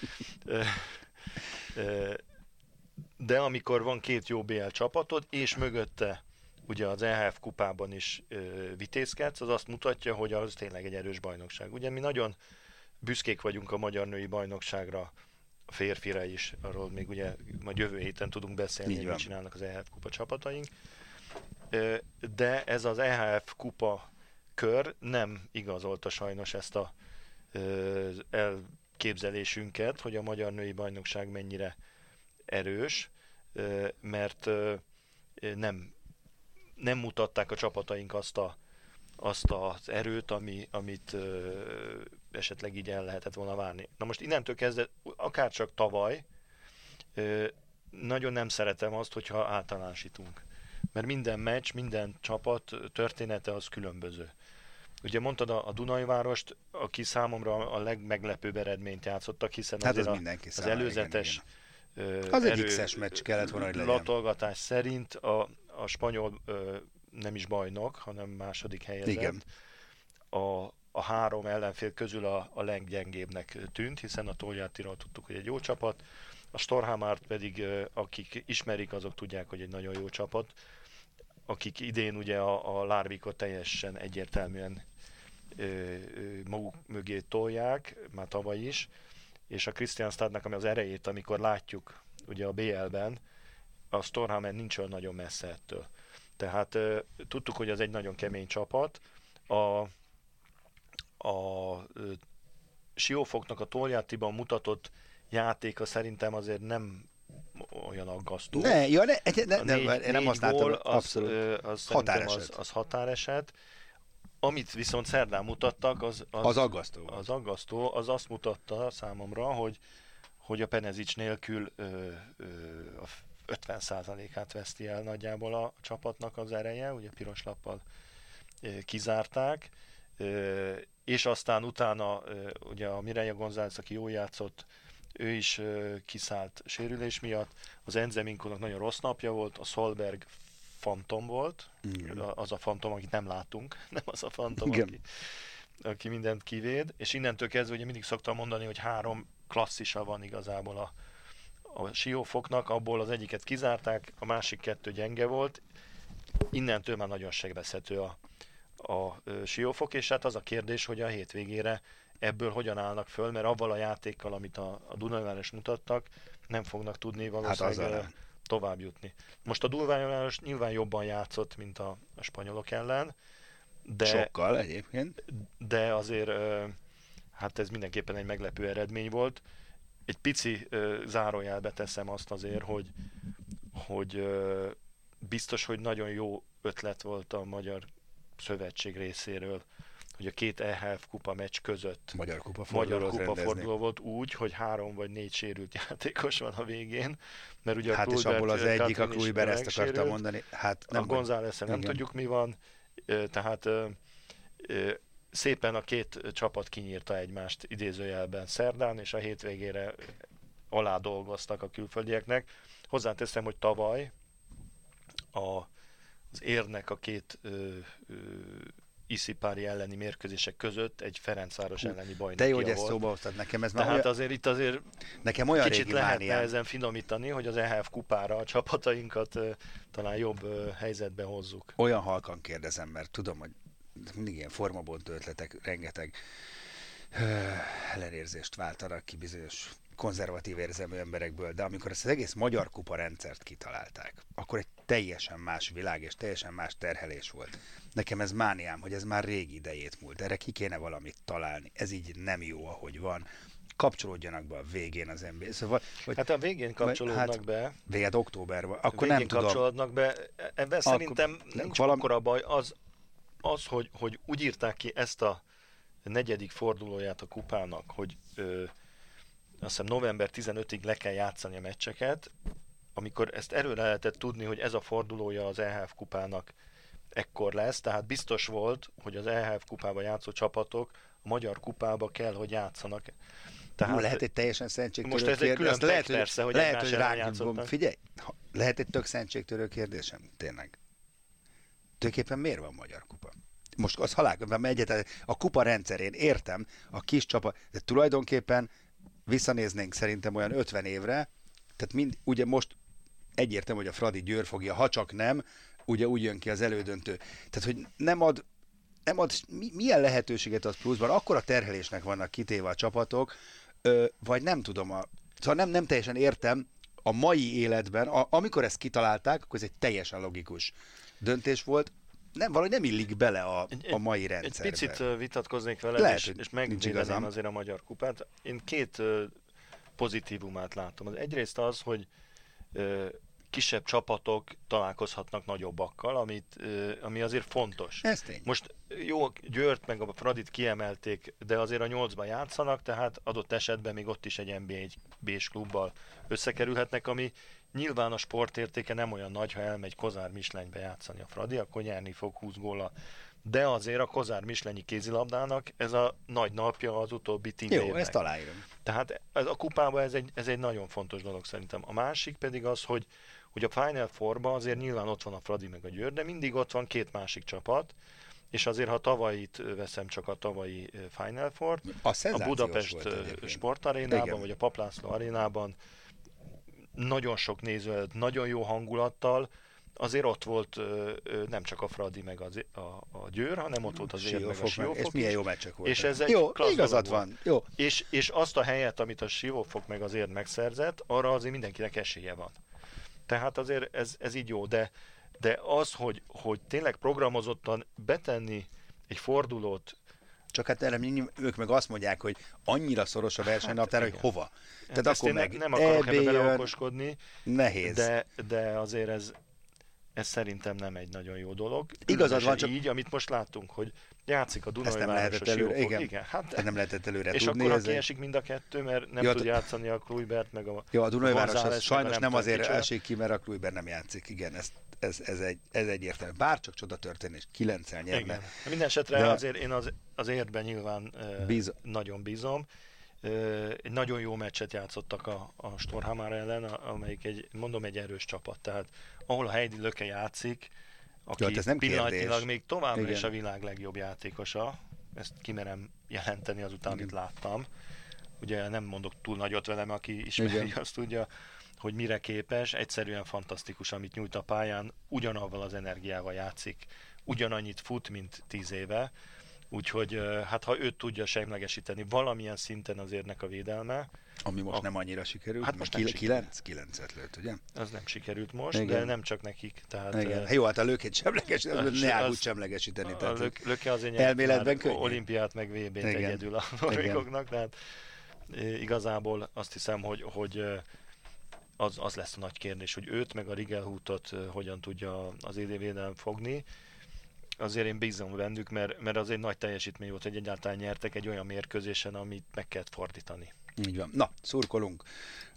De amikor van két jó bé el csapatod, és mögötte ugye az E H F kupában is uh, vitézkedsz, az azt mutatja, hogy az tényleg egy erős bajnokság. Ugye mi nagyon büszkék vagyunk a magyar női bajnokságra, a férfira is, arról még ugye majd jövő héten tudunk beszélni, hogy mit csinálnak az E H F kupa csapataink. De ez az E H F kupa kör nem igazolta sajnos ezt a elképzelésünket, hogy a magyar női bajnokság mennyire erős, mert nem, nem mutatták a csapataink azt a azt az erőt, ami, amit ö, esetleg így el lehetett volna várni. Na most innentől kezdve, akár csak tavaly, ö, nagyon nem szeretem azt, hogyha általánosítunk. Mert minden meccs, minden csapat története az különböző. Ugye mondtad a, a Dunaújvárost, aki számomra a legmeglepőbb eredményt játszottak, hiszen hát azért a, az előzetes igen, igen. Az erő, egy X-es meccs kellett volna, hogy legyen. Latolgatás szerint a, a spanyol ö, nem is bajnok, hanem második helyezett. A, a három ellenfél közül a, a leggyengébbnek tűnt, hiszen a Togliattiról tudtuk, hogy egy jó csapat. A Storhamart pedig, akik ismerik, azok tudják, hogy egy nagyon jó csapat. Akik idén ugye a, a Larvikot teljesen egyértelműen ö, ö, maguk mögé tolják, már tavaly is. És a Kristianstadnak, ami az erejét, amikor látjuk ugye a bé el-ben, a Storhamar nincs olyan nagyon messze ettől. Tehát euh, tudtuk, hogy ez egy nagyon kemény csapat. A, a ö, Siófoknak a Togliattiban mutatott játéka szerintem azért nem olyan aggasztó. Ne, ja, ne, ne, a négy, nem, nem, nem azt látom, abszolút. Az, az határeset. Az, az határeset. Amit viszont szerdán mutattak, az, az, az, aggasztó. az aggasztó, az azt mutatta számomra, hogy, hogy a Penezics nélkül ö, ö, a ötven százalékát veszti el nagyjából a csapatnak az ereje, ugye piros lappal ö, kizárták, ö, és aztán utána ö, ugye a Mireia González, aki jól játszott, ő is ö, kiszállt sérülés miatt, az Enze Minkónak nagyon rossz napja volt, a Solberg fantom volt, igen. Az a fantom, akit nem látunk, nem az a fantom, aki, aki mindent kivéd, és innentől kezdve ugye mindig szoktam mondani, hogy három klasszisa van igazából a, a Siófoknak, abból az egyiket kizárták, a másik kettő gyenge volt, innentől már nagyon sebezhető a, a, a Siófok, és hát az a kérdés, hogy a hétvégére ebből hogyan állnak föl, mert avval a játékkal, amit a, a Dunaújváros mutattak, nem fognak tudni valószínűleg hát tovább jutni. Most a Dunaújváros nyilván jobban játszott, mint a, a spanyolok ellen. De, Sokkal egyébként. De azért, hát ez mindenképpen egy meglepő eredmény volt. Egy pici zárójelbe teszem azt azért, hogy, hogy biztos, hogy nagyon jó ötlet volt a Magyar Szövetség részéről, hogy a két E H F kupa meccs között Magyar Kupa forduló volt úgy, hogy három vagy négy sérült játékos van a végén, mert ugye hát a Kluibert, és abból az egyik, a Kluibert, ezt akartam mondani. Hát nem a González-en nem tudjuk mi van, tehát szépen a két csapat kinyírta egymást idézőjelben szerdán, és a hétvégére alá dolgoztak a külföldieknek. Hozzáteszem, hogy tavaly a, az érnek a két ö, ö, Iszipári elleni mérkőzések között egy Ferencváros elleni bajnoki volt. De jó, hogy ezt szóba hoztad nekem. Ez tehát olyan... azért itt azért nekem olyan kicsit lehetne ezen finomítani, hogy az E H F kupára a csapatainkat uh, talán jobb uh, helyzetbe hozzuk. Olyan halkan kérdezem, mert tudom, hogy mindig ilyen formabontó ötletek rengeteg uh, ellenérzést váltanak ki bizonyos konzervatív érzelmű emberekből, de amikor ezt az egész Magyar Kupa rendszert kitalálták, akkor egy teljesen más világ és teljesen más terhelés volt. Nekem ez mániám, hogy ez már régi idejét múlt. Erre ki kéne valamit találni. Ez így nem jó, ahogy van. Kapcsolódjanak be a végén az N B A. Szóval, hogy, hát a végén kapcsolódnak hát, be. Véged októberben. Akkor nem tudom. Kapcsolódnak be. Ebben szerintem nincs valami... akkora baj. Az, az hogy, hogy úgy írták ki ezt a negyedik fordulóját a kupának, hogy ö, azt hiszem november tizenötödikéig le kell játszani a meccseket, amikor ezt előre lehetett tudni, hogy ez a fordulója az E H F kupának ekkor lesz, tehát biztos volt, hogy az E H F kupába játszó csapatok a Magyar kupába kell, hogy játszanak. Tehát no, lehet egy teljesen szentségtörő kérdés. Lehet, persze, hogy, lehet, hogy rágom. Figyelj, ha, lehet egy tök szentségtörő kérdésem, tényleg. Tulajdonképpen miért van Magyar kupa? Most az halál, egyet, a kupa rendszerén értem, a kis csapat, de tulajdonképpen visszanéznénk szerintem olyan ötven évre, tehát mind, ugye most egyértelmű, hogy a Fradi Győr fogja, ha csak nem, ugye úgy jön ki az elődöntő. Tehát, hogy nem ad, nem ad mi, milyen lehetőséget az pluszban, akkora terhelésnek vannak kitéve a csapatok, ö, vagy nem tudom, a, szóval nem, nem teljesen értem a mai életben, a, amikor ezt kitalálták, akkor ez egy teljesen logikus döntés volt, nem, valahogy nem illik bele a, a mai rendszerbe. Egy picit vitatkoznék veled, Lehet, és, és megvédeném azért a Magyar kupát. Én két pozitívumát látom. Az egyrészt az, hogy ö, kisebb csapatok találkozhatnak nagyobbakkal, amit, ö, ami azért fontos. Most jó, Győrt meg a Fradit kiemelték, de azért a nyolcban játszanak, tehát adott esetben még ott is egy en bé egy-s klubbal összekerülhetnek, ami nyilván a sportértéke nem olyan nagy, ha elmegy Kozár Mislenybe játszani a Fradi, akkor nyerni fog húsz góllal. De azért a Kozár Mislenyi kézilabdának ez a nagy napja az utóbbi tíz évnek. Jó, ezt aláírom. Tehát ez a kupában ez egy, ez egy nagyon fontos dolog szerintem. A másik pedig az, hogy, hogy a Final Four-ban azért nyilván ott van a Fradi meg a Győr, de mindig ott van két másik csapat, és azért ha tavalyit veszem csak a tavalyi Final Four-t, a, a Budapest sportarénában, vagy a Paplászló arénában nagyon sok néző előtt, nagyon jó hangulattal, azért ott volt ö, ö, nem csak a Fradi meg az, a, a Győr, hanem ott volt az Ér meg a Siófok. És milyen jó meccsek voltak. És ez egy jó, igazad van. Jó. És, és azt a helyet, amit a Siófok meg az Ér megszerzett, arra azért mindenkinek esélye van. Tehát azért ez, ez így jó, de, de az, hogy, hogy tényleg programozottan betenni egy fordulót. Csak hát erre ők meg azt mondják, hogy annyira szoros a versenynaptár, hát, hogy igen. Hova. Tehát hát akkor meg nem akarok ebbe beleokoskodni. Nehéz. De, de azért ez Ez szerintem nem egy nagyon jó dolog. Igazad van, csak... így, amit most láttunk, hogy játszik a Dunaújváros, a Siófok. Igen, igen. Hát ezt nem lehetett előre és tudni. És akkor aki esik mind a kettő, mert nem ja, tud játszani a Kluivert, meg a Jó, a Dunaújváros sajnos nem, nem azért esik ki, mert a Kluivert nem játszik. Igen, ez, ez, ez, egy, ez egyértelmű. Bárcsak csoda történés, kilenccel nyerne. Minden esetre de... azért én az, az értben nyilván Bíz... nagyon bízom. Egy nagyon jó meccset játszottak a, a Storhamar ellen, amelyik egy, mondom, egy erős csapat. Tehát ahol a Heidi Löke játszik, aki ja, hát ez nem pillanatilag kérdés. Még továbbra igen. is a világ legjobb játékosa, ezt kimerem jelenteni azután, igen. amit láttam. Ugye nem mondok túl nagyot velem, aki ismeri, igen. azt tudja, hogy mire képes. Egyszerűen fantasztikus, amit nyújt a pályán, ugyanavval az energiával játszik, ugyanannyit fut, mint tíz éve. Úgyhogy hát ha őt tudja semlegesíteni valamilyen szinten az érnek a védelme. Ami most a... nem annyira sikerült. Hát most kilenc kilenc kilencet lőtt, ugye? Az nem sikerült most, igen. de nem csak nekik. Tehát, igen. Jó, hát a Lökét semlegesíteni, ne áll úgy semlegesíteni. A, tehát, a Löke azért nyert olimpiát meg vé bét egyedül a norvégoknak, tehát igazából azt hiszem, hogy, hogy az, az lesz a nagy kérdés, hogy őt meg a Rigelhútot hogyan tudja az é dé védelem fogni. Azért én bízom bennük, mert, mert azért nagy teljesítmény volt, hogy egyáltalán nyertek egy olyan mérkőzésen, amit meg kellett fordítani. Így van. Na, szurkolunk.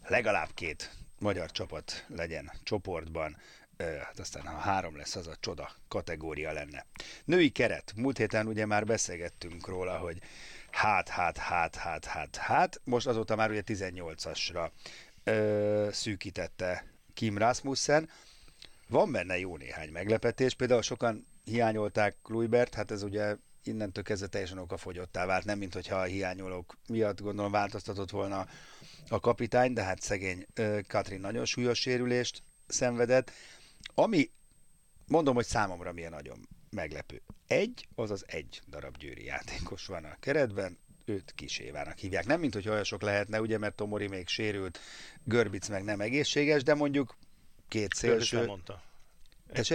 Legalább két magyar csapat legyen csoportban. Hát aztán ha három lesz, az a csoda kategória lenne. Női keret. Múlt héten ugye már beszélgettünk róla, hogy hát, hát, hát, hát, hát, hát. Most azóta már ugye tizennyolcasra ö, szűkítette Kim Rasmussen. Van benne jó néhány meglepetés, például sokan hiányolták Kluivert, hát ez ugye innentől kezdve teljesen okafogyottá vált, nem mint hogyha a hiányolók miatt gondolom változtatott volna a kapitány, de hát szegény Katrin nagyon súlyos sérülést szenvedett, ami mondom, hogy számomra milyen nagyon meglepő. Egy, azaz egy darab győri játékos van a keretben, őt Kis Évának hívják. Nem mint hogyha olyan sok lehetne, ugye, mert Tomori még sérült, Görbic meg nem egészséges, de mondjuk két szélső...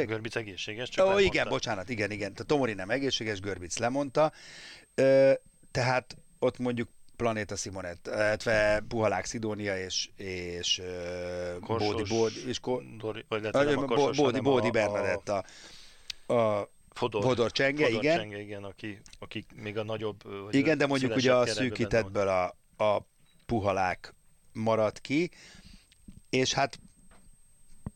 Görbic egészséges, csak Ó, lemondta. Igen, bocsánat, igen, igen. Tomori nem egészséges, Görbic lemondta. Ö, tehát ott mondjuk Planéta Szimonetta, illetve Puhalák Szidónia és, és Borsos, Bódi, Bódi, és Ko, Dori, a Korsos, Bódi, Bódi a, Bernadett a, a Fodor, Fodor Csenge, Fodor igen. Csenge, igen, aki, aki még a nagyobb... Igen, de mondjuk ugye a szűkítettből a, a Puhalák maradt ki, és hát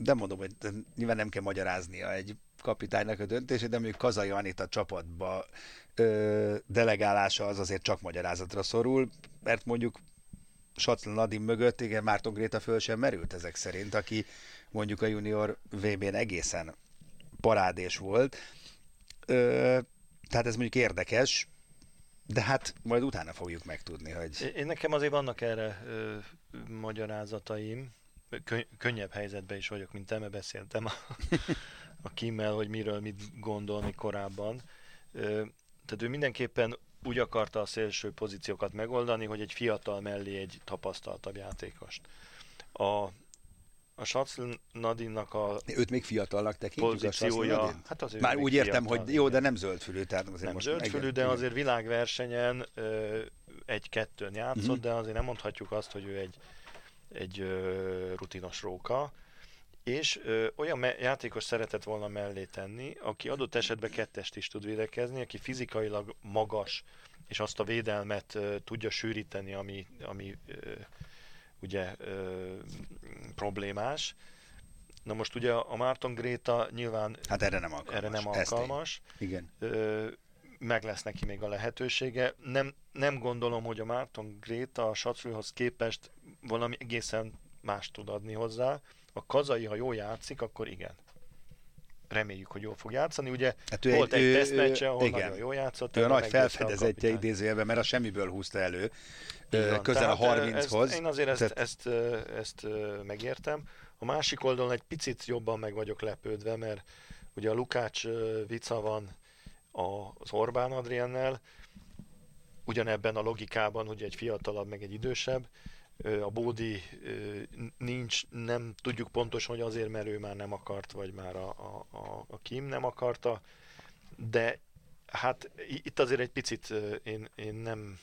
de mondom, hogy nyilván nem kell magyaráznia egy kapitánynak a döntését, de mondjuk Kazai Anita csapatba ö, delegálása az azért csak magyarázatra szorul, mert mondjuk Satlan Nadim mögött, igen, Márton Gréta föl sem merült ezek szerint, aki mondjuk a junior vé bén egészen parádés volt. Ö, tehát ez mondjuk érdekes, de hát majd utána fogjuk megtudni, hogy... Én nekem azért vannak erre ö, magyarázataim, könnyebb helyzetben is vagyok, mint te, mert beszéltem a, a Kimmel, hogy miről mit gondolni korábban. Tehát ő mindenképpen úgy akarta a szélső pozíciókat megoldani, hogy egy fiatal mellé egy tapasztaltabb játékost. A, a Satlan Nadinnak a Őt még fiatalnak tekintjük pozíciója, a hát azért Már úgy értem, fiatal, hogy jó, de nem zöldfülű. Tehát azért nem most zöldfülű, igen, de igen. azért világversenyen egy-kettőn játszott, mm-hmm. de azért nem mondhatjuk azt, hogy ő egy egy ö, rutinos róka, és ö, olyan me- játékos szeretett volna mellé tenni, aki adott esetben kettest is tud védekezni, aki fizikailag magas, és azt a védelmet ö, tudja sűríteni, ami, ami ö, ugye ö, problémás. Na most ugye a Márton Gréta nyilván hát erre nem alkalmas. Erre nem alkalmas. Igen. Ö, meg lesz neki még a lehetősége. Nem, nem gondolom, hogy a Márton Gréta a Satsfülhoz képest valami egészen más tud adni hozzá. A Kazai, ha jól játszik, akkor igen. Reméljük, hogy jól fog játszani. Ugye hát volt egy, egy tesztmeccse, ahol igen. nagyon jól játszott. Ő nagy felfedezetje idézőjelben, mert a semmiből húzta elő. Igen, közel a harminchoz. Én azért ezt, tehát... ezt, ezt, ezt megértem. A másik oldalon egy picit jobban meg vagyok lepődve, mert ugye a Lukács Vica van az Orbán Adriennel, ugyanebben a logikában, hogy egy fiatalabb, meg egy idősebb, a Bódi nincs, nem tudjuk pontosan, hogy azért, mert ő már nem akart, vagy már a, a, a Kim nem akarta, de hát itt azért egy picit én, én nem,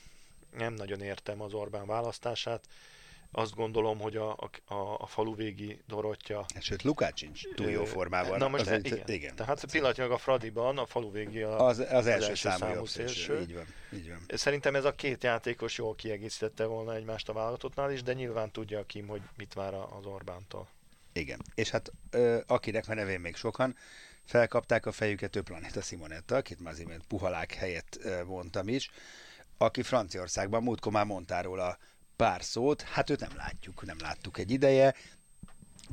nem nagyon értem az Orbán választását, Azt gondolom, hogy a, a, a faluvégi Dorottya... Sőt, Lukács sincs túl jó formában. Na most az, igen. igen. Tehát pillanatnyilag a Fradiban a faluvégi a, az, az, az első számú, számú szélső. Így van, így van. Szerintem ez a két játékos jól kiegészítette volna egymást a válogatottnál is, de nyilván tudja a Kim, hogy mit vár az Orbántól. Igen. És hát akinek, mert nevén még sokan, felkapták a fejüket ő Planéta Szimonetta, akit már az imént puhalák helyett mondtam is, aki Franciaországban, múltkor már mondtál róla pár szót, hát őt nem látjuk, nem láttuk egy ideje,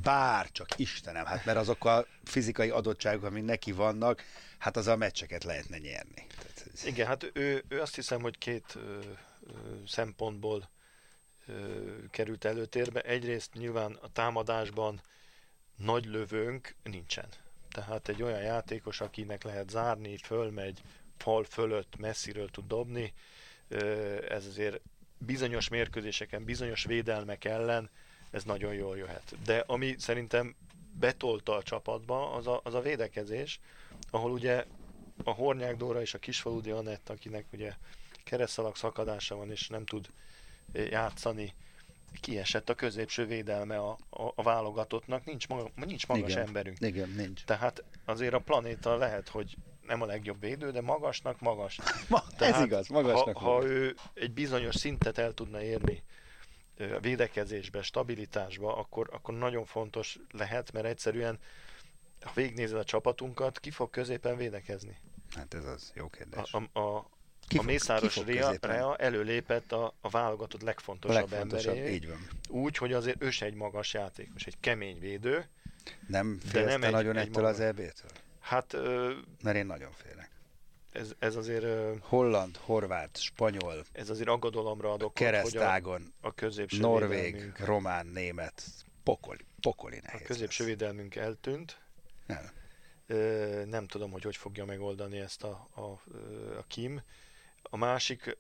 bár csak Istenem, hát mert azok a fizikai adottságok, amik neki vannak, hát az a meccseket lehetne nyerni. Tehát... Igen, hát ő, ő azt hiszem, hogy két ö, ö, szempontból ö, került előtérbe. Egyrészt nyilván a támadásban nagy lövőnk nincsen. Tehát egy olyan játékos, akinek lehet zárni, fölmegy, fal fölött, messziről tud dobni, ez azért bizonyos mérkőzéseken, bizonyos védelmek ellen ez nagyon jól jöhet. De ami szerintem betolta a csapatba, az a, az a védekezés, ahol ugye a Hornyák Dóra és a Kisfaludi Anett, akinek ugye keresztszalag szakadása van és nem tud játszani, kiesett a középső védelme a, a, a válogatottnak, nincs, maga, nincs magas igen, emberünk. Igen, nincs. Tehát azért a Planéta lehet, hogy nem a legjobb védő, de magasnak magas. Ma, Tehát, ez igaz, magasnak ha, magas. Ha ő egy bizonyos szintet el tudna érni a védekezésbe, stabilitásba, akkor, akkor nagyon fontos lehet, mert egyszerűen, ha végignézed a csapatunkat, ki fog középen védekezni? Hát ez az, jó kérdés. A, a, a, Ki a Mészáros Rea, Rea előlépett a, a válogatott legfontosabb, legfontosabb emberéig, úgy, hogy azért ő se egy magas játékos, egy kemény védő. Nem félsz te nagyon egy, ettől egy az é bé-től? Hát... Ö, Mert én nagyon félek. Ez, ez azért... Ö, Holland, horvát, spanyol... Ez azért aggodalomra adok, keresztágon, a, a középső norvég, román, német, pokoli, pokoli nehéz. A középső védelmünk eltűnt. Nem. Ö, nem tudom, hogy hogy fogja megoldani ezt a, a, a Kim. A másik,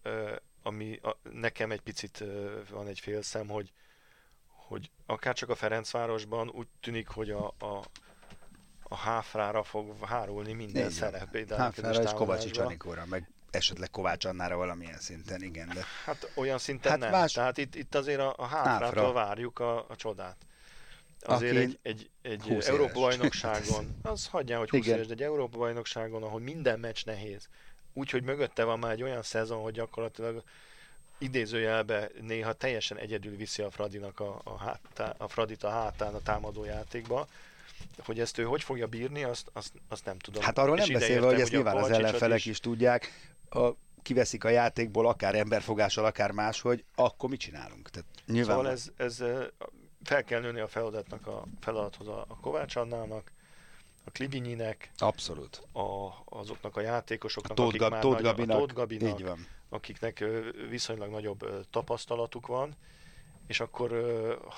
ami a, nekem egy picit van egy félszem, hogy, hogy akár csak a Ferencvárosban úgy tűnik, hogy a, a, a háfrára fog hárulni minden szerep. Háfrára és Kovacsics Anikóra, meg esetleg Kovács Annára valamilyen szinten, igen. De... Hát olyan szinten hát nem. Más... Tehát itt, itt azért a, a háfrától Háfra. várjuk a, a csodát. Azért Aki egy, egy, egy Európa-bajnokságon, az hagyján, hogy húsz igen. éves, de egy Európa-bajnokságon, ahol minden meccs nehéz, úgyhogy mögötte van már egy olyan szezon, hogy gyakorlatilag idézőjelben néha teljesen egyedül viszi a Fradinak a, a, hátá, a Fradit a hátán a támadó játékba, hogy ezt ő hogy fogja bírni, azt, azt, azt nem tudom. Hát arról és nem beszélve, hogy ezt nyilván az ellenfelek is, is tudják, a, kiveszik a játékból akár emberfogással, akár máshogy, akkor mit csinálunk? Tehát, nyilván... Szóval ez, ez fel kell nőni a feladatnak a feladathoz a, a Kovács Annának, a Klivinyinek, abszolút. A, azoknak a játékosoknak, a akik már nagy, Gabinak, a Tóth Gabinak, így van. Akiknek viszonylag nagyobb tapasztalatuk van, és akkor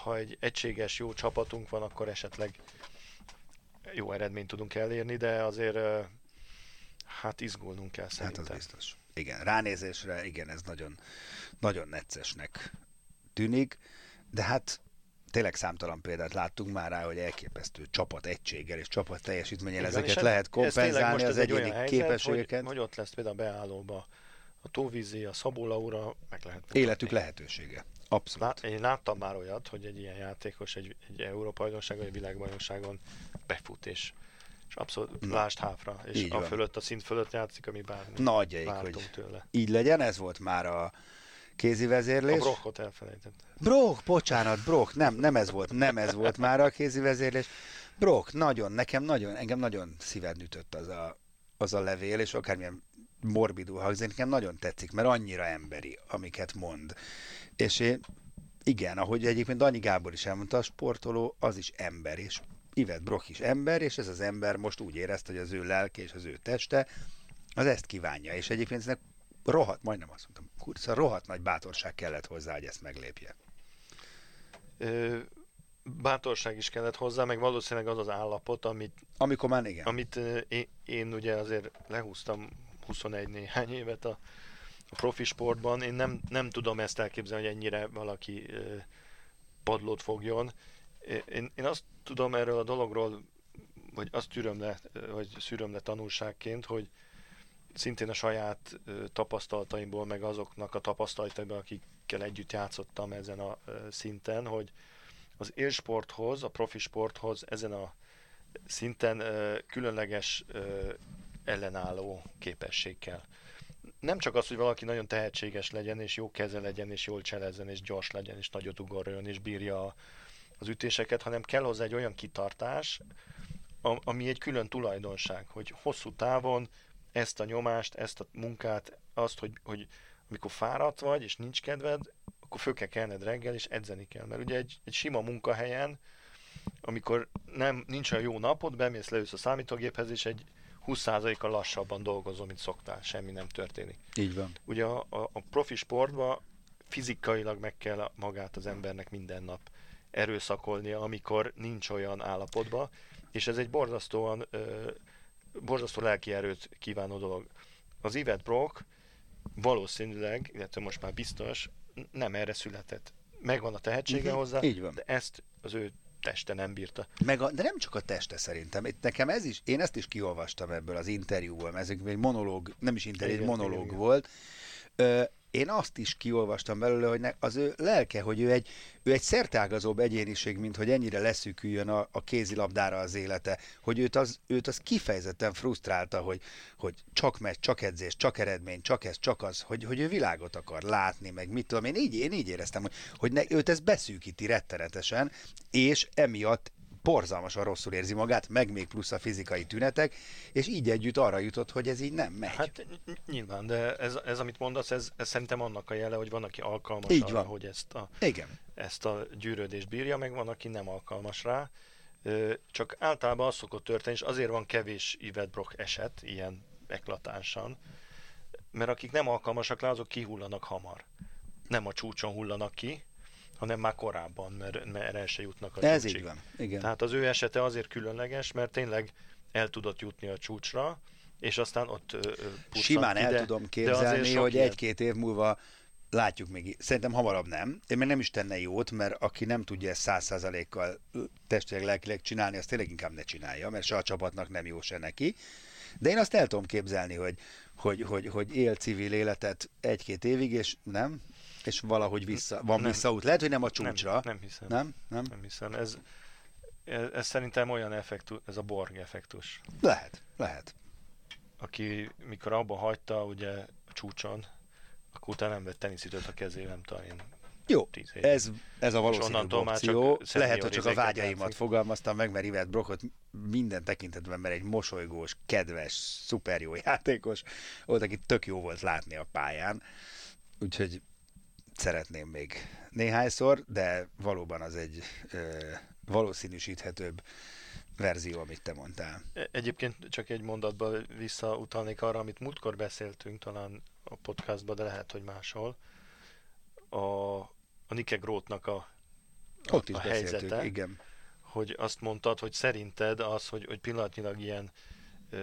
ha egy egységes jó csapatunk van, akkor esetleg jó eredményt tudunk elérni, de azért hát izgulnunk kell szerintem. Hát az biztos. Igen, ránézésre, igen, ez nagyon, nagyon neccesnek tűnik, de hát tényleg számtalan példát láttunk már rá, hogy elképesztő csapat egységgel és csapat teljesítménnyel ezeket lehet kompenzálni az egyéni képességeket. Hogy, hogy ott lesz például a beállóba a Tóvízi, a Szabó Laura, meg lehet mutatni. Életük lehetősége. Abszolút. Lát, én láttam már olyat, hogy egy ilyen játékos egy, egy Európa-bajnokságon, egy világbajnokságon befut, és, és abszolút lásd háfra, és így a van. Fölött, a szint fölött játszik, ami bármi vártunk tőle. Így legyen, ez volt már a kézi vezérlés. A Brochot elfelejtettem. Broch, bocsánat, Broch, nem, nem ez volt, nem ez volt már a kézi vezérlés. Broch, nagyon, nekem nagyon, engem nagyon szíven ütött az a, az a levél, és akármilyen morbidul hangzik, nekem nagyon tetszik, mert annyira emberi, amiket mond. És én, igen, ahogy egyébként Annyi Gábor is elmondta, a sportoló az is ember, és Yvette Broch is ember, és ez az ember most úgy érezte, hogy az ő lelke és az ő teste, az ezt kívánja, és egyébként ennek rohadt, majdnem azt mondtam, kurca, rohadt nagy bátorság kellett hozzá, hogy ezt meglépje. Ö, bátorság is kellett hozzá, meg valószínűleg az az állapot, amit, Amikor már igen. amit én, én ugye azért lehúztam huszonegy néhány évet a, a profi sportban, én nem, nem tudom ezt elképzelni, hogy ennyire valaki padlót fogjon. Én, én azt tudom erről a dologról, vagy azt tűröm le, vagy szűröm le tanulságként, hogy szintén a saját tapasztalataimból, meg azoknak a tapasztalataiból, akik akikkel együtt játszottam ezen a szinten, hogy az élsporthoz, a profi sporthoz ezen a szinten különleges ellenálló képesség kell. Nem csak az, hogy valaki nagyon tehetséges legyen, és jó keze legyen, és jól cselezzen, és gyors legyen, és nagyot ugorjon, és bírja az ütéseket, hanem kell hozzá egy olyan kitartás, ami egy külön tulajdonság, hogy hosszú távon ezt a nyomást, ezt a munkát, azt, hogy, hogy amikor fáradt vagy, és nincs kedved, akkor föl kell kelned reggel, és edzeni kell. Mert ugye egy, egy sima munkahelyen, amikor nem, nincs olyan jó napod, bemész, leülsz a számítógéphez, és egy húsz százalékkal lassabban dolgozol, mint szoktál, semmi nem történik. Így van. Ugye a, a, a profi sportban fizikailag meg kell magát az embernek minden nap erőszakolnia, amikor nincs olyan állapotban, és ez egy borzasztóan, ö, borzasztó lelki erőt kívánó dolog. Az Yvette Broch valószínűleg, illetve most már biztos, nem erre született. Megvan a tehetsége mm-hmm. hozzá, de ezt az ő teste nem bírta. Meg a, de nem csak a teste szerintem. Itt nekem ez is, én ezt is kiolvastam ebből az interjúból, ez egy monológ, nem is interjú, egy monológ igen. volt. Ö, én azt is kiolvastam belőle, hogy az ő lelke, hogy ő egy, ő egy szerteágazóbb egyéniség, mint hogy ennyire leszűküljön a, a kézilabdára az élete, hogy őt az, őt az kifejezetten frusztrálta, hogy, hogy csak meccs, csak edzés, csak eredmény, csak ez, csak az, hogy, hogy ő világot akar látni, meg mit tudom, én így, én így éreztem, hogy, hogy ne, őt ez beszűkíti rettenetesen, és emiatt borzalmasan rosszul érzi magát, meg még plusz a fizikai tünetek, és így együtt arra jutott, hogy ez így nem megy. Hát nyilván, de ez, ez amit mondasz, ez, ez szerintem annak a jele, hogy van, aki alkalmas így arra, van. Hogy ezt a, ezt a gyűrődést bírja, meg van, aki nem alkalmas rá. Csak általában az szokott történni, és azért van kevés Yvette Broch eset, ilyen eklatánsan, mert akik nem alkalmasak rá, azok kihullanak hamar. Nem a csúcson hullanak ki, hanem már korábban, mert, mert el se jutnak a csúcsig. Ez így van, igen. Tehát az ő esete azért különleges, mert tényleg el tudott jutni a csúcsra, és aztán ott uh, pusztant. Simán el ide, tudom képzelni, hogy ilyen... egy-két év múlva látjuk még, szerintem hamarabb nem, én még nem is tenne jót, mert aki nem tudja ezt száz százalékkal testileg, lelkileg csinálni, azt tényleg inkább ne csinálja, mert se a csapatnak nem jó, se neki. De én azt el tudom képzelni, hogy, hogy, hogy, hogy él civil életet egy-két évig, és nem... és valahogy vissza, van nem, visszaút. Lehet, hogy nem a csúcsra. Nem, nem hiszem. Nem? Nem? Nem hiszem. Ez, ez, ez szerintem olyan effektus, ez a Borg effektus. Lehet, lehet. Aki mikor abba hagyta, ugye a csúcson, akkor utána nem vett teniszütőt a kezébe, nem tudom én. Jó, ez, ez a valószínűbb opció. Lehet, hogy csak a vágyaimat játszik. Fogalmaztam meg, mert Yvette Brochot minden tekintetben, mert egy mosolygós, kedves, szuper jó játékos volt, aki tök jó volt látni a pályán. Úgyhogy szeretném még néhányszor, de valóban az egy ö, valószínűsíthetőbb verzió, amit te mondtál. Egyébként csak egy mondatban visszautalnék arra, amit múltkor beszéltünk talán a podcastban, de lehet, hogy máshol. A, a Nike Grothnak a, a, Ott is a helyzete. Igen. Hogy azt mondtad, hogy szerinted az, hogy, hogy pillanatnyilag ilyen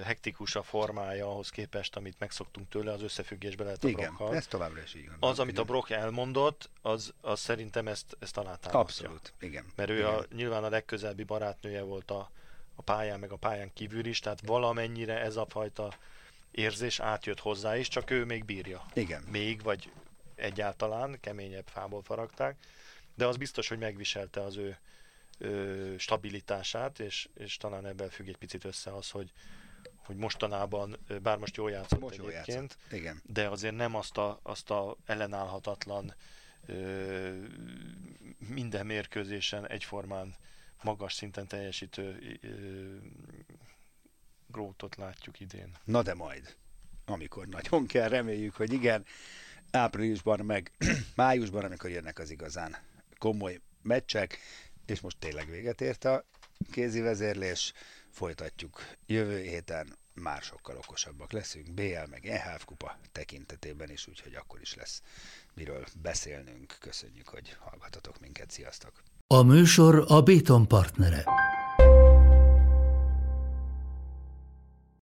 hektikus a formája ahhoz képest, amit megszoktunk tőle, az összefüggésben lehet a Brochal. Igen, ez továbbra is így van. Az, amit igen. a Broch elmondott, az, az szerintem ezt, ezt alátámasztja. Abszolút, igen. Mert ő igen. A, nyilván a legközelebbi barátnője volt a, a pályán, meg a pályán kívül is, tehát valamennyire ez a fajta érzés átjött hozzá is, csak ő még bírja. Igen. Még, vagy egyáltalán keményebb fából faragták, de az biztos, hogy megviselte az ő ö, stabilitását, és, és talán ebben függ egy picit össze az, hogy hogy mostanában, bár most jól játszott most egyébként, jól játszott. Igen. De azért nem azt a, azt a ellenállhatatlan ö, minden mérkőzésen egyformán magas szinten teljesítő Grothot látjuk idén. Na de majd, amikor nagyon kell, reméljük, hogy igen, áprilisban meg májusban, amikor jönnek az igazán komoly meccsek, és most tényleg véget ért a kézi vezérlés. Folytatjuk. Jövő héten már sokkal okosabbak leszünk. bé el meg E H F kupa tekintetében is, úgyhogy akkor is lesz miről beszélnünk. Köszönjük, hogy hallgattatok minket. Sziasztok! A műsor a Béton partnere.